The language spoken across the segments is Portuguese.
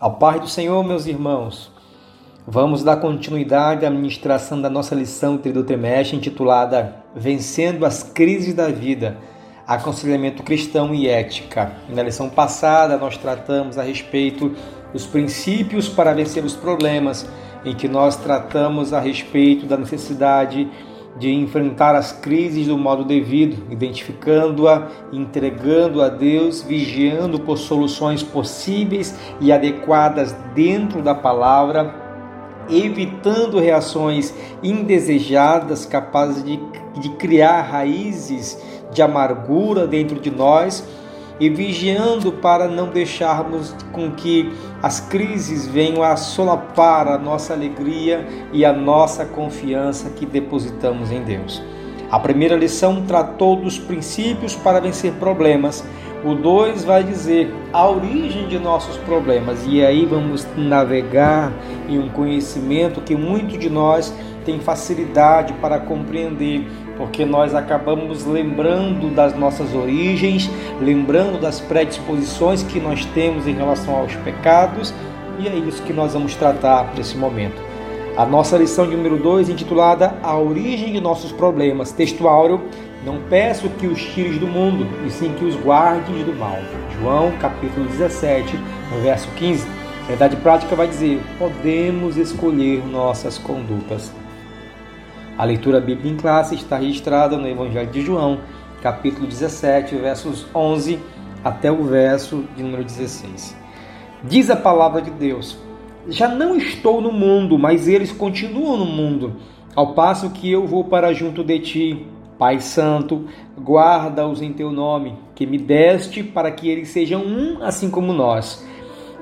A paz do Senhor, meus irmãos, vamos dar continuidade à ministração da nossa lição do terceiro trimestre intitulada Vencendo as Crises da Vida, Aconselhamento Cristão e Ética. Na lição passada nós tratamos a respeito dos princípios para vencer os problemas, em que nós tratamos a respeito da necessidade de enfrentar as crises do modo devido, identificando-a, entregando a Deus, vigiando por soluções possíveis e adequadas dentro da palavra, evitando reações indesejadas capazes de criar raízes de amargura dentro de nós e vigiando para não deixarmos com que as crises venham a solapar a nossa alegria e a nossa confiança que depositamos em Deus. A primeira lição tratou dos princípios para vencer problemas. O 2 vai dizer a origem de nossos problemas. E aí vamos navegar em um conhecimento que muitos de nós têm facilidade para compreender, porque nós acabamos lembrando das nossas origens, lembrando das predisposições que nós temos em relação aos pecados, e é isso que nós vamos tratar nesse momento. A nossa lição de número 2, intitulada A Origem de Nossos Problemas, texto áureo, não peço que os tires do mundo, e sim que os guardes do mal. João, capítulo 17, verso 15. A verdade prática vai dizer, podemos escolher nossas condutas. A leitura bíblica em classe está registrada no Evangelho de João, capítulo 17, versos 11 até o verso de número 16. Diz a palavra de Deus, já não estou no mundo, mas eles continuam no mundo, ao passo que eu vou para junto de ti. Pai Santo, guarda-os em teu nome, que me deste para que eles sejam um, assim como nós.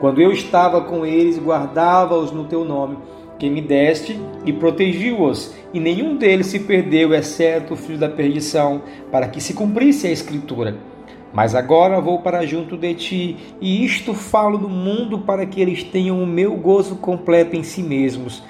Quando eu estava com eles, guardava-os no teu nome, que me deste e protegiu-os, e nenhum deles se perdeu, exceto o filho da perdição, para que se cumprisse a Escritura. Mas agora vou para junto de ti, e isto falo do mundo para que eles tenham o meu gozo completo em si mesmos.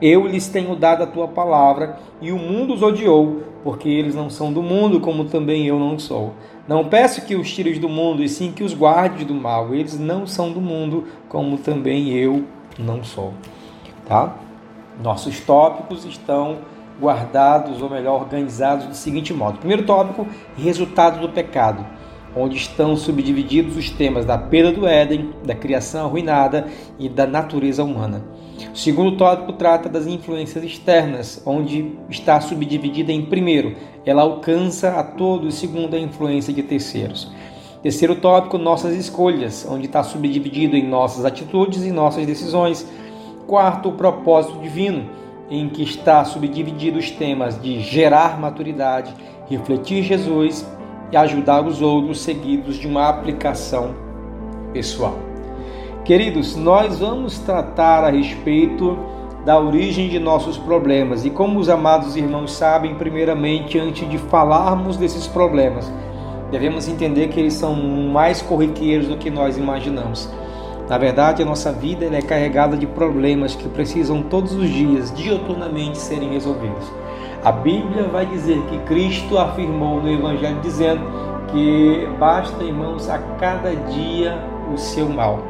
Eu lhes tenho dado a tua palavra, e o mundo os odiou, porque eles não são do mundo, como também eu não sou. Não peço que os tires do mundo, e sim que os guardes do mal. Eles não são do mundo, como também eu não sou. Tá? Nossos tópicos estão guardados, ou melhor, organizados do seguinte modo. Primeiro tópico, resultado do pecado, onde estão subdivididos os temas da perda do Éden, da criação arruinada e da natureza humana. O segundo tópico trata das influências externas, onde está subdividida em primeiro, ela alcança a todos, segundo a influência de terceiros. Terceiro tópico, nossas escolhas, onde está subdividido em nossas atitudes e nossas decisões. Quarto, o propósito divino, em que está subdividido os temas de gerar maturidade, refletir Jesus e ajudar os outros, seguidos de uma aplicação pessoal. Queridos, nós vamos tratar a respeito da origem de nossos problemas. E como os amados irmãos sabem, primeiramente, antes de falarmos desses problemas, devemos entender que eles são mais corriqueiros do que nós imaginamos. Na verdade, a nossa vida é carregada de problemas que precisam todos os dias, dioturnamente, serem resolvidos. A Bíblia vai dizer que Cristo afirmou no Evangelho dizendo que basta, irmãos, a cada dia o seu mal.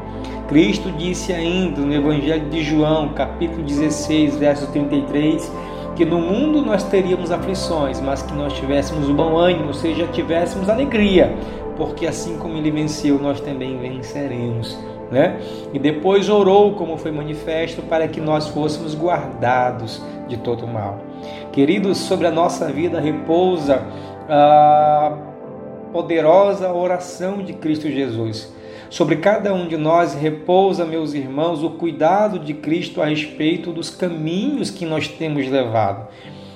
Cristo disse ainda no Evangelho de João, capítulo 16, verso 33, que no mundo nós teríamos aflições, mas que nós tivéssemos o bom ânimo, ou seja, tivéssemos alegria, porque assim como ele venceu, nós também venceremos. Né? E depois orou, como foi manifesto, para que nós fôssemos guardados de todo o mal. Queridos, sobre a nossa vida repousa a poderosa oração de Cristo Jesus. Sobre cada um de nós repousa, meus irmãos, o cuidado de Cristo a respeito dos caminhos que nós temos levado.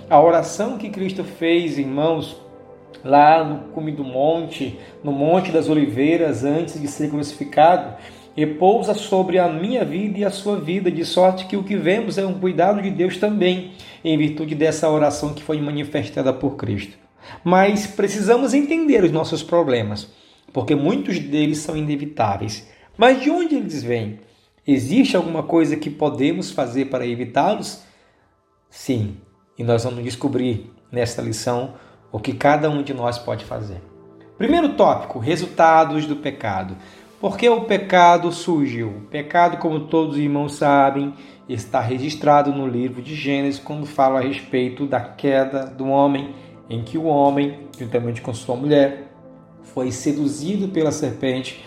A oração que Cristo fez, irmãos, lá no cume do monte, no Monte das Oliveiras, antes de ser crucificado, repousa sobre a minha vida e a sua vida, de sorte que o que vemos é um cuidado de Deus também, em virtude dessa oração que foi manifestada por Cristo. Mas precisamos entender os nossos problemas, porque muitos deles são inevitáveis. Mas de onde eles vêm? Existe alguma coisa que podemos fazer para evitá-los? Sim, e nós vamos descobrir nesta lição o que cada um de nós pode fazer. Primeiro tópico, resultados do pecado. Por que o pecado surgiu? O pecado, como todos os irmãos sabem, está registrado no livro de Gênesis, quando fala a respeito da queda do homem, em que o homem, juntamente com sua mulher, foi seduzido pela serpente,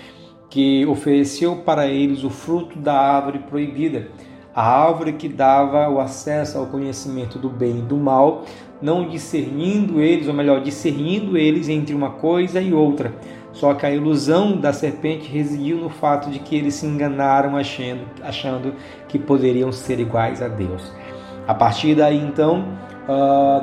que ofereceu para eles o fruto da árvore proibida, a árvore que dava o acesso ao conhecimento do bem e do mal, não discernindo eles, ou melhor, discernindo eles entre uma coisa e outra. Só que a ilusão da serpente residiu no fato de que eles se enganaram achando que poderiam ser iguais a Deus. A partir daí, então,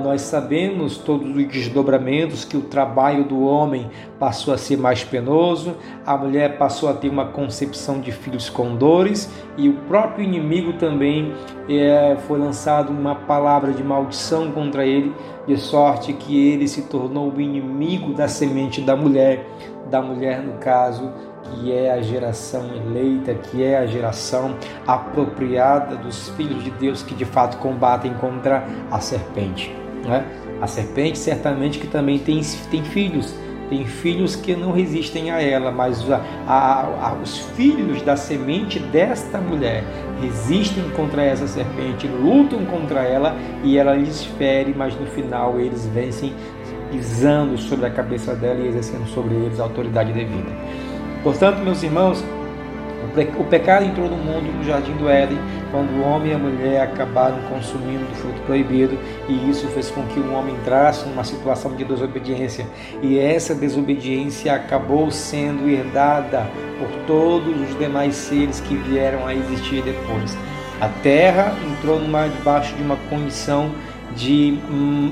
nós sabemos todos os desdobramentos, que o trabalho do homem passou a ser mais penoso, a mulher passou a ter uma concepção de filhos com dores, e o próprio inimigo também foi lançado uma palavra de maldição contra ele, de sorte que ele se tornou o inimigo da semente da mulher no caso, que é a geração eleita, que é a geração apropriada dos filhos de Deus, que de fato combatem contra a serpente, né? A serpente certamente que também tem filhos que não resistem a ela, mas os filhos da semente desta mulher resistem contra essa serpente, lutam contra ela e ela lhes fere, mas no final eles vencem, pisando sobre a cabeça dela e exercendo sobre eles a autoridade devida. Portanto, meus irmãos, o pecado entrou no mundo no Jardim do Éden, quando o homem e a mulher acabaram consumindo do fruto proibido, e isso fez com que o homem entrasse numa situação de desobediência, e essa desobediência acabou sendo herdada por todos os demais seres que vieram a existir depois. A terra entrou debaixo de uma condição de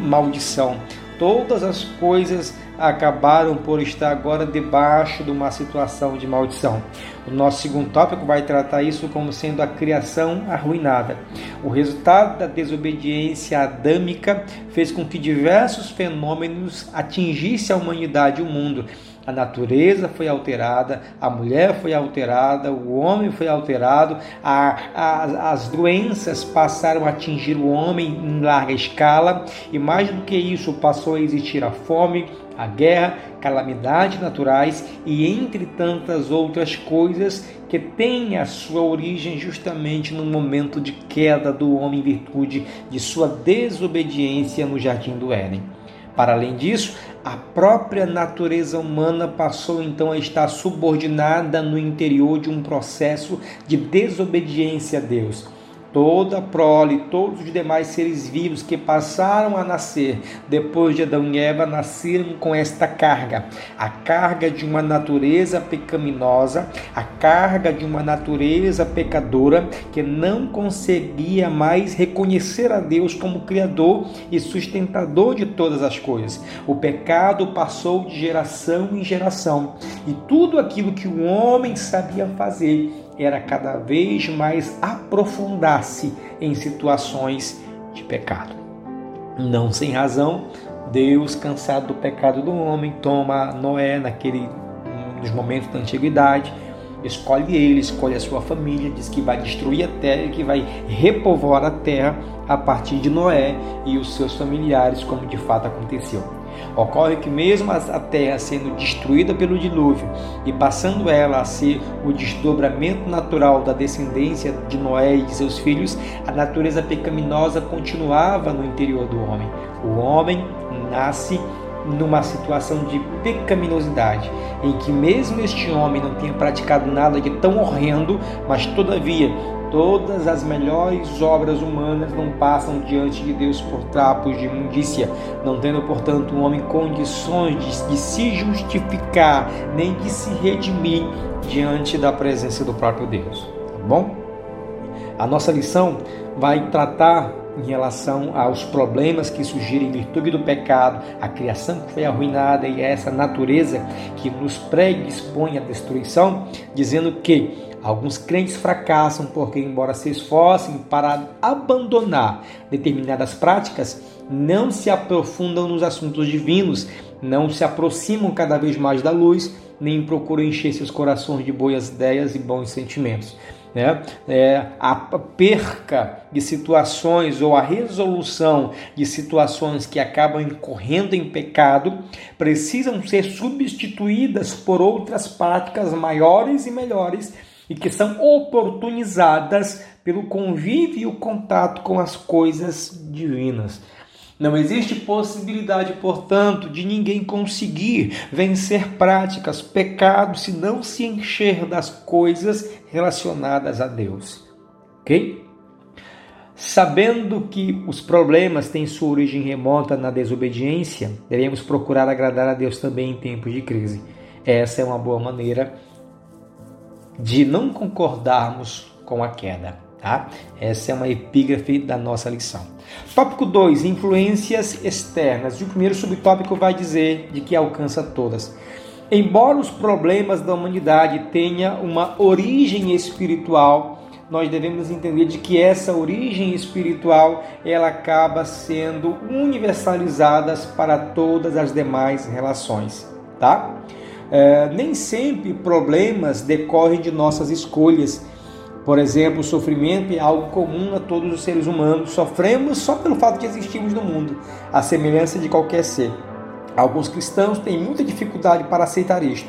maldição. Todas as coisas acabaram por estar agora debaixo de uma situação de maldição. O nosso segundo tópico vai tratar isso como sendo a criação arruinada. O resultado da desobediência adâmica fez com que diversos fenômenos atingissem a humanidade e o mundo. A natureza foi alterada, a mulher foi alterada, o homem foi alterado, as doenças passaram a atingir o homem em larga escala, e mais do que isso, passou a existir a fome, a guerra, calamidades naturais e entre tantas outras coisas que têm a sua origem justamente no momento de queda do homem em virtude de sua desobediência no Jardim do Éden. Para além disso, a própria natureza humana passou então a estar subordinada no interior de um processo de desobediência a Deus. Toda a prole, todos os demais seres vivos que passaram a nascer depois de Adão e Eva nasceram com esta carga. A carga de uma natureza pecaminosa, a carga de uma natureza pecadora que não conseguia mais reconhecer a Deus como Criador e sustentador de todas as coisas. O pecado passou de geração em geração, e tudo aquilo que o homem sabia fazer era cada vez mais aprofundar-se em situações de pecado. Não sem razão, Deus, cansado do pecado do homem, toma Noé nos momentos da antiguidade, escolhe ele, escolhe a sua família, diz que vai destruir a terra e que vai repovoar a terra a partir de Noé e os seus familiares, como de fato aconteceu. Ocorre que mesmo a terra sendo destruída pelo dilúvio e passando ela a ser o desdobramento natural da descendência de Noé e de seus filhos, a natureza pecaminosa continuava no interior do homem. O homem nasce numa situação de pecaminosidade, em que mesmo este homem não tenha praticado nada de tão horrendo, mas todavia todas as melhores obras humanas não passam diante de Deus por trapos de imundícia, não tendo, portanto, o homem condições de se justificar, nem de se redimir diante da presença do próprio Deus, tá bom? A nossa lição vai tratar em relação aos problemas que surgirem em virtude do pecado, a criação que foi arruinada e essa natureza que nos predispõe à destruição, dizendo que alguns crentes fracassam porque, embora se esforcem para abandonar determinadas práticas, não se aprofundam nos assuntos divinos, não se aproximam cada vez mais da luz, nem procuram encher seus corações de boas ideias e bons sentimentos. né? A perca de situações ou a resolução de situações que acabam incorrendo em pecado precisam ser substituídas por outras práticas maiores e melhores e que são oportunizadas pelo convívio e o contato com as coisas divinas. Não existe possibilidade, portanto, de ninguém conseguir vencer práticas, pecados, se não se encher das coisas relacionadas a Deus. Ok? Sabendo que os problemas têm sua origem remota na desobediência, devemos procurar agradar a Deus também em tempos de crise. Essa é uma boa maneira de não concordarmos com a queda. Tá? Essa é uma epígrafe da nossa lição. Tópico 2, influências externas. E o primeiro subtópico vai dizer de que alcança todas. Embora os problemas da humanidade tenham uma origem espiritual, nós devemos entender de que essa origem espiritual ela acaba sendo universalizada para todas as demais relações. Tá? Nem sempre problemas decorrem de nossas escolhas. Por exemplo, o sofrimento é algo comum a todos os seres humanos. Sofremos só pelo fato de existirmos no mundo, à semelhança de qualquer ser. Alguns cristãos têm muita dificuldade para aceitar isto.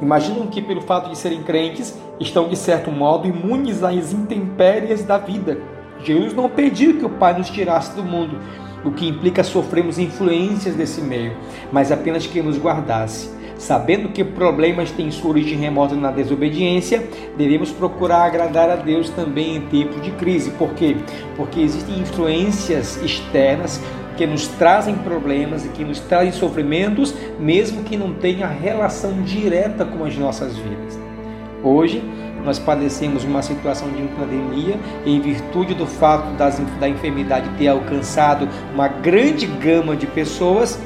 Imaginam que, pelo fato de serem crentes, estão, de certo modo, imunes às intempéries da vida. Jesus não pediu que o Pai nos tirasse do mundo, o que implica sofrermos influências desse meio, mas apenas que nos guardasse. Sabendo que problemas têm sua origem remota na desobediência, devemos procurar agradar a Deus também em tempos de crise. Por quê? Porque existem influências externas que nos trazem problemas e que nos trazem sofrimentos, mesmo que não tenha relação direta com as nossas vidas. Hoje, nós padecemos uma situação de pandemia em virtude do fato da enfermidade ter alcançado uma grande gama de pessoas,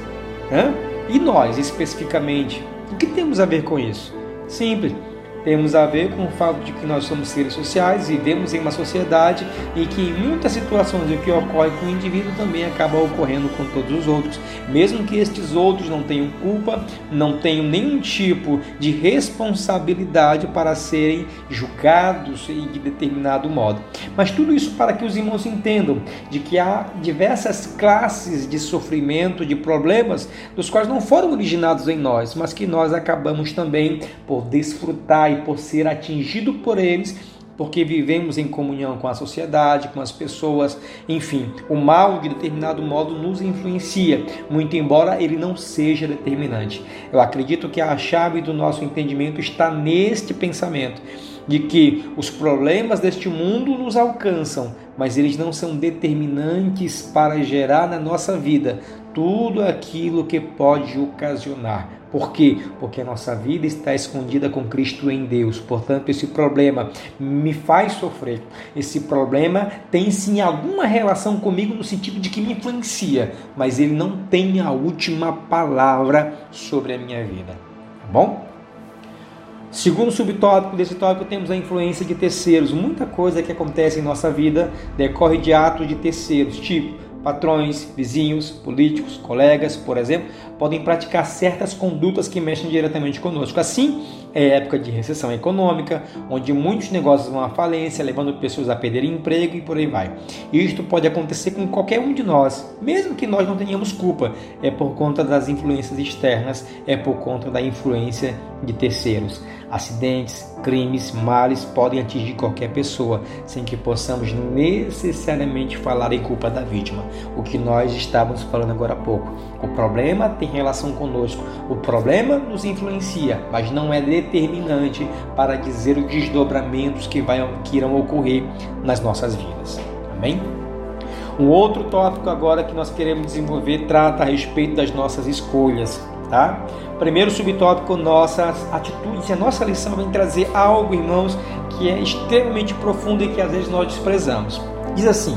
né? E nós, especificamente, o que temos a ver com isso? Simples, temos a ver com o fato de que nós somos seres sociais, vivemos em uma sociedade e que em muitas situações o que ocorre com o indivíduo também acaba ocorrendo com todos os outros, mesmo que estes outros não tenham culpa, não tenham nenhum tipo de responsabilidade para serem julgados de determinado modo. Mas tudo isso para que os irmãos entendam de que há diversas classes de sofrimento, de problemas, dos quais não foram originados em nós, mas que nós acabamos também por desfrutar e por ser atingido por eles, porque vivemos em comunhão com a sociedade, com as pessoas, enfim, o mal de determinado modo nos influencia, muito embora ele não seja determinante. Eu acredito que a chave do nosso entendimento está neste pensamento, de que os problemas deste mundo nos alcançam, mas eles não são determinantes para gerar na nossa vida tudo aquilo que pode ocasionar. Por quê? Porque a nossa vida está escondida com Cristo em Deus. Portanto, esse problema me faz sofrer. Esse problema tem sim alguma relação comigo no sentido de que me influencia, mas ele não tem a última palavra sobre a minha vida. Tá bom? Segundo subtópico desse tópico, temos a influência de terceiros. Muita coisa que acontece em nossa vida decorre de atos de terceiros, tipo patrões, vizinhos, políticos, colegas, por exemplo, podem praticar certas condutas que mexem diretamente conosco. Assim, é época de recessão econômica, onde muitos negócios vão à falência, levando pessoas a perderem emprego e por aí vai. Isto pode acontecer com qualquer um de nós, mesmo que nós não tenhamos culpa. É por conta das influências externas, é por conta da influência de terceiros. Acidentes, crimes, males podem atingir qualquer pessoa, sem que possamos necessariamente falar em culpa da vítima. O que nós estávamos falando agora há pouco. O problema tem relação conosco, o problema nos influencia, mas não é determinante para dizer os desdobramentos que irão ocorrer nas nossas vidas. Amém? Um outro tópico agora que nós queremos desenvolver trata a respeito das nossas escolhas. Tá? Primeiro subtópico, nossas atitudes. E a nossa lição vem trazer algo, irmãos, que é extremamente profundo e que às vezes nós desprezamos. Diz assim: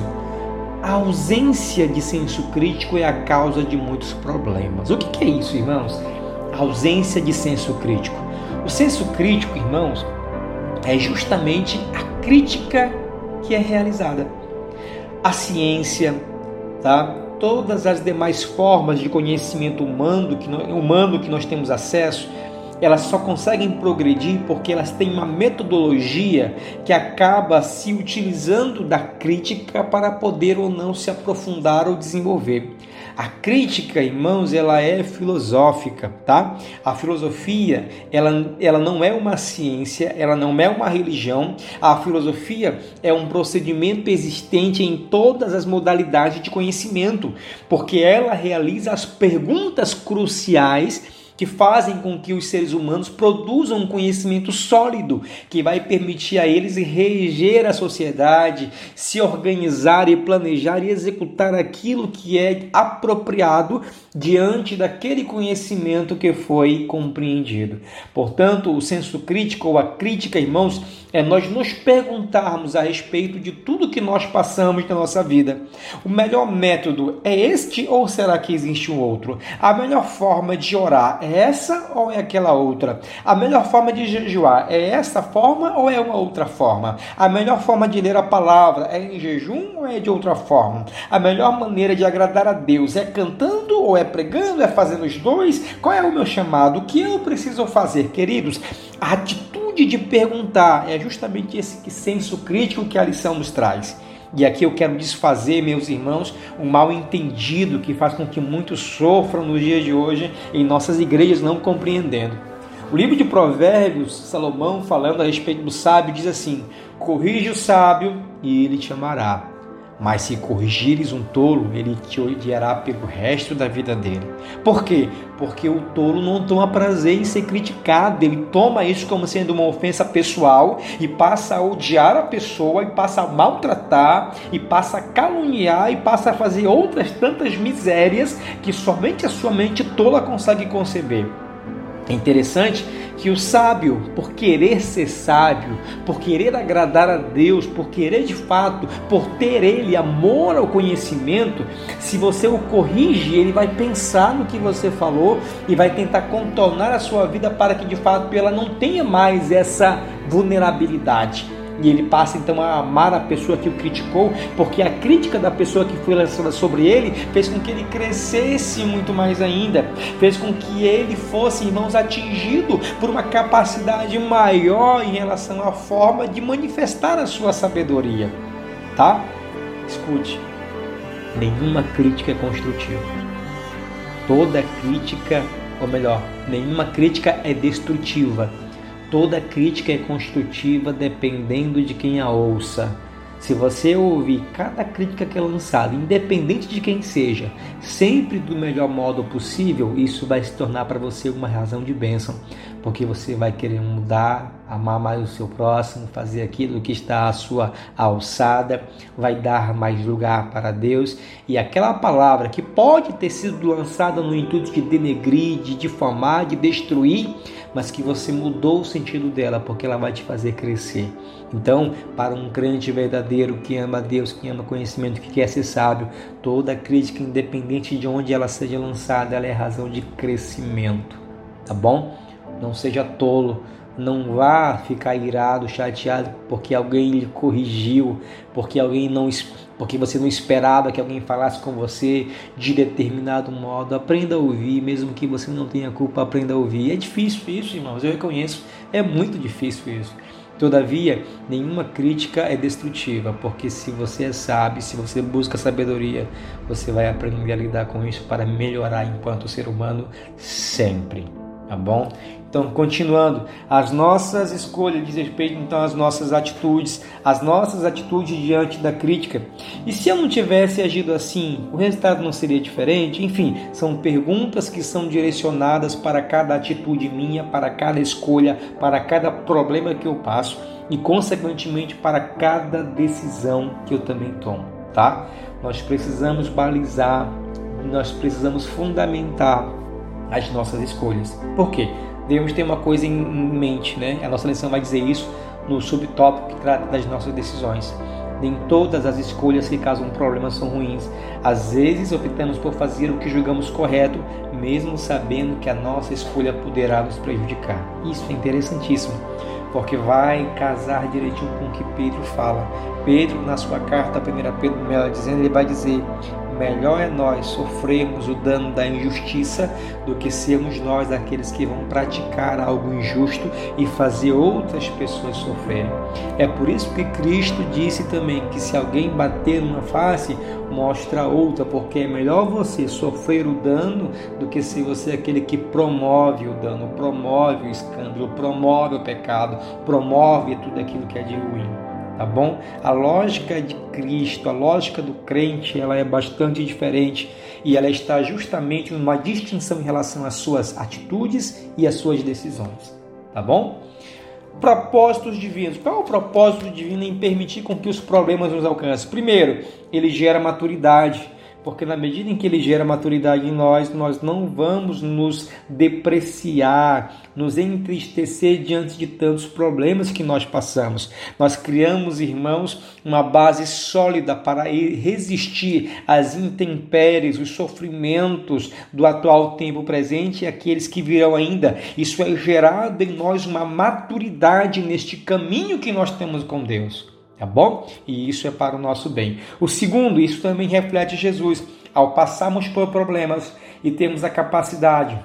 a ausência de senso crítico é a causa de muitos problemas. O que é isso, irmãos? A ausência de senso crítico. O senso crítico, irmãos, é justamente a crítica que é realizada. A ciência, tá? Todas as demais formas de conhecimento humano que nós temos acesso, elas só conseguem progredir porque elas têm uma metodologia que acaba se utilizando da crítica para poder ou não se aprofundar ou desenvolver. A crítica, irmãos, ela é filosófica, tá? A filosofia, ela não é uma ciência, ela não é uma religião. A filosofia é um procedimento existente em todas as modalidades de conhecimento, porque ela realiza as perguntas cruciais que fazem com que os seres humanos produzam um conhecimento sólido que vai permitir a eles reger a sociedade, se organizar e planejar e executar aquilo que é apropriado diante daquele conhecimento que foi compreendido. Portanto, o senso crítico ou a crítica, irmãos, é nós nos perguntarmos a respeito de tudo que nós passamos na nossa vida. O melhor método é este ou será que existe um outro? A melhor forma de orar é essa ou é aquela outra? A melhor forma de jejuar é essa forma ou é uma outra forma? A melhor forma de ler a palavra é em jejum ou é de outra forma? A melhor maneira de agradar a Deus é cantando ou é pregando, é fazendo os dois? Qual é o meu chamado? O que eu preciso fazer, queridos? A atitude de perguntar é justamente esse senso crítico que a lição nos traz. E aqui eu quero desfazer, meus irmãos, o mal entendido que faz com que muitos sofram nos dias de hoje em nossas igrejas não compreendendo. O livro de Provérbios, Salomão, falando a respeito do sábio, diz assim: corrige o sábio e ele te amará, mas se corrigires um tolo, ele te odiará pelo resto da vida dele. Por quê? Porque o tolo não toma prazer em ser criticado, ele toma isso como sendo uma ofensa pessoal e passa a odiar a pessoa, e passa a maltratar, e passa a caluniar, e passa a fazer outras tantas misérias que somente a sua mente tola consegue conceber. É interessante que o sábio, por querer ser sábio, por querer agradar a Deus, por querer de fato, por ter ele amor ao conhecimento, se você o corrige, ele vai pensar no que você falou e vai tentar contornar a sua vida para que de fato ela não tenha mais essa vulnerabilidade. E ele passa então a amar a pessoa que o criticou, porque a crítica da pessoa que foi lançada sobre ele fez com que ele crescesse muito mais ainda, fez com que ele fosse, irmãos, atingido por uma capacidade maior em relação à forma de manifestar a sua sabedoria, tá? Escute, nenhuma crítica é construtiva, toda crítica, ou melhor, nenhuma crítica é destrutiva. Toda crítica é construtiva dependendo de quem a ouça. Se você ouvir cada crítica que é lançada, independente de quem seja, sempre do melhor modo possível, isso vai se tornar para você uma razão de bênção, porque você vai querer mudar, amar mais o seu próximo, fazer aquilo que está à sua alçada, vai dar mais lugar para Deus. E aquela palavra que pode ter sido lançada no intuito de denegrir, de difamar, de destruir, mas que você mudou o sentido dela, porque ela vai te fazer crescer. Então, para um crente verdadeiro que ama Deus, que ama conhecimento, que quer ser sábio, toda crítica, independente de onde ela seja lançada, ela é razão de crescimento, tá bom? Não seja tolo, não vá ficar irado, chateado, porque alguém lhe corrigiu, porque você não esperava que alguém falasse com você de determinado modo. Aprenda a ouvir, mesmo que você não tenha culpa, aprenda a ouvir. É difícil isso, irmãos, eu reconheço, é muito difícil isso. Todavia, nenhuma crítica é destrutiva, porque se você sabe, se você busca sabedoria, você vai aprender a lidar com isso para melhorar enquanto ser humano sempre, tá bom? Então, continuando, as nossas escolhas diz respeito, então, às nossas atitudes diante da crítica. E se eu não tivesse agido assim, o resultado não seria diferente? Enfim, são perguntas que são direcionadas para cada atitude minha, para cada escolha, para cada problema que eu passo e, consequentemente, para cada decisão que eu também tomo, tá? Nós precisamos balizar, nós precisamos fundamentar as nossas escolhas. Por quê? Devemos ter uma coisa em mente, né? A nossa lição vai dizer isso no subtópico que trata das nossas decisões. Nem todas as escolhas que causam problemas são ruins. Às vezes optamos por fazer o que julgamos correto, mesmo sabendo que a nossa escolha poderá nos prejudicar. Isso é interessantíssimo, porque vai casar direitinho com o que Pedro fala. Pedro, na sua carta, 1 Pedro, ele vai dizer: melhor é nós sofrermos o dano da injustiça do que sermos nós aqueles que vão praticar algo injusto e fazer outras pessoas sofrerem. É por isso que Cristo disse também que se alguém bater numa face, mostra outra, porque é melhor você sofrer o dano do que ser você aquele que promove o dano, promove o escândalo, promove o pecado, promove tudo aquilo que é de ruim. Tá bom? A lógica de Cristo, a lógica do crente, ela é bastante diferente e ela está justamente numa distinção em relação às suas atitudes e às suas decisões. Tá bom? Propósitos divinos. Qual é o propósito divino em permitir com que os problemas nos alcancem? Primeiro, ele gera maturidade, porque na medida em que ele gera maturidade em nós, nós não vamos nos depreciar, nos entristecer diante de tantos problemas que nós passamos. Nós criamos, irmãos, uma base sólida para resistir às intempéries, os sofrimentos do atual tempo presente e aqueles que virão ainda. Isso é gerado em nós uma maturidade neste caminho que nós temos com Deus. Tá bom? E isso é para o nosso bem. O segundo, isso também reflete Jesus. Ao passarmos por problemas e termos a capacidade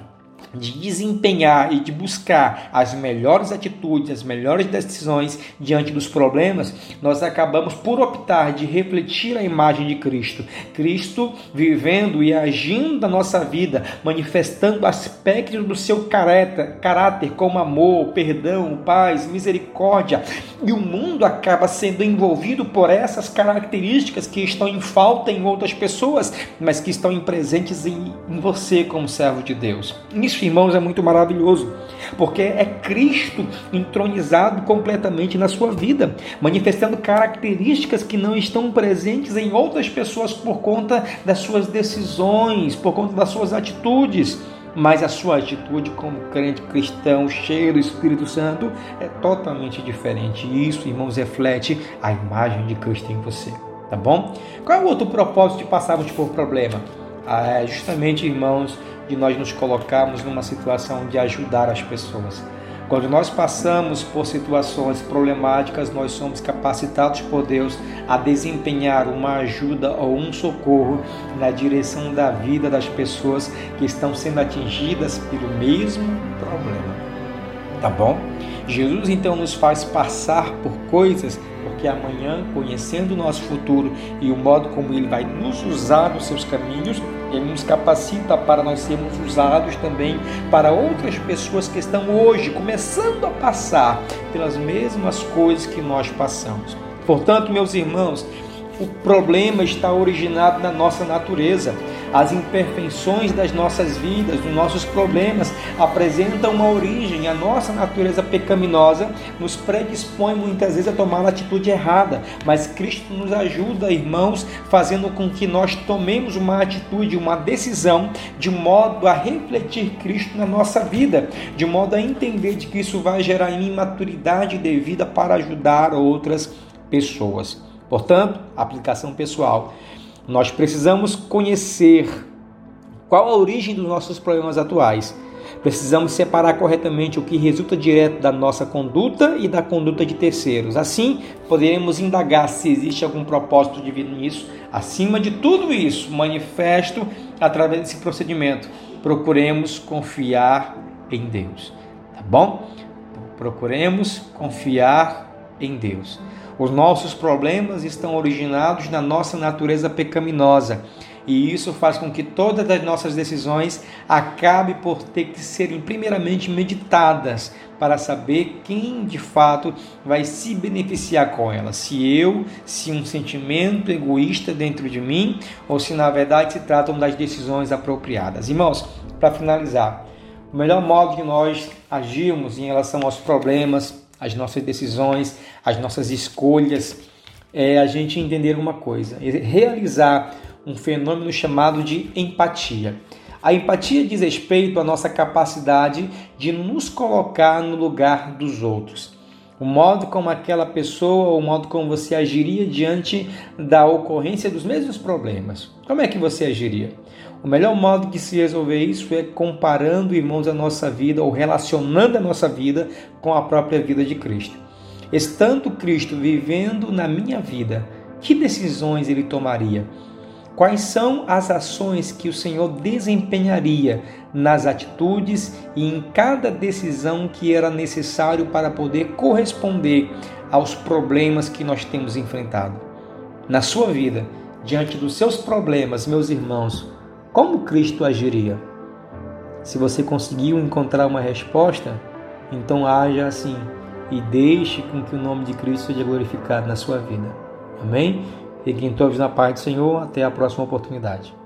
de desempenhar e de buscar as melhores atitudes, as melhores decisões diante dos problemas, nós acabamos por optar de refletir a imagem de Cristo. Cristo vivendo e agindo na nossa vida, manifestando aspectos do seu caráter como amor, perdão, paz, misericórdia. E o mundo acaba sendo envolvido por essas características que estão em falta em outras pessoas, mas que estão presentes em você como servo de Deus. Isso, irmãos, é muito maravilhoso, porque é Cristo entronizado completamente na sua vida, manifestando características que não estão presentes em outras pessoas por conta das suas decisões, por conta das suas atitudes. Mas a sua atitude como crente cristão, cheio do Espírito Santo, é totalmente diferente. E isso, irmãos, reflete a imagem de Cristo em você, tá bom? Qual é o outro propósito de passarmos por problema? É justamente, irmãos, de nós nos colocarmos numa situação de ajudar as pessoas. Quando nós passamos por situações problemáticas, nós somos capacitados por Deus a desempenhar uma ajuda ou um socorro na direção da vida das pessoas que estão sendo atingidas pelo mesmo problema. Tá bom? Jesus então nos faz passar por coisas, porque amanhã, conhecendo o nosso futuro e o modo como Ele vai nos usar nos seus caminhos, Ele nos capacita para nós sermos usados também para outras pessoas que estão hoje começando a passar pelas mesmas coisas que nós passamos. Portanto, meus irmãos, o problema está originado na nossa natureza. As imperfeições das nossas vidas, dos nossos problemas, apresentam uma origem. A nossa natureza pecaminosa nos predispõe muitas vezes a tomar a atitude errada, mas Cristo nos ajuda, irmãos, fazendo com que nós tomemos uma atitude, uma decisão, de modo a refletir Cristo na nossa vida, de modo a entender de que isso vai gerar em mim maturidade devida para ajudar outras pessoas. Portanto, aplicação pessoal. Nós precisamos conhecer qual a origem dos nossos problemas atuais. Precisamos separar corretamente o que resulta direto da nossa conduta e da conduta de terceiros. Assim, poderemos indagar se existe algum propósito divino nisso. Acima de tudo isso, manifesto através desse procedimento. Procuremos confiar em Deus. Tá bom? Procuremos confiar em Deus. Os nossos problemas estão originados na nossa natureza pecaminosa, e isso faz com que todas as nossas decisões acabem por ter que serem primeiramente meditadas para saber quem de fato vai se beneficiar com elas. Se um sentimento egoísta dentro de mim, ou se na verdade se tratam das decisões apropriadas. Irmãos, para finalizar, o melhor modo de nós agirmos em relação aos problemas, as nossas decisões, as nossas escolhas, é a gente entender uma coisa, realizar um fenômeno chamado de empatia. A empatia diz respeito à nossa capacidade de nos colocar no lugar dos outros. O modo como aquela pessoa, o modo como você agiria diante da ocorrência dos mesmos problemas. Como é que você agiria? O melhor modo de se resolver isso é comparando, irmãos, a nossa vida ou relacionando a nossa vida com a própria vida de Cristo. Estando Cristo vivendo na minha vida, que decisões ele tomaria? Quais são as ações que o Senhor desempenharia nas atitudes e em cada decisão que era necessário para poder corresponder aos problemas que nós temos enfrentado? Na sua vida, diante dos seus problemas, meus irmãos, como Cristo agiria? Se você conseguiu encontrar uma resposta, então haja assim e deixe com que o nome de Cristo seja glorificado na sua vida. Amém? Fiquem todos na paz do Senhor. Até a próxima oportunidade.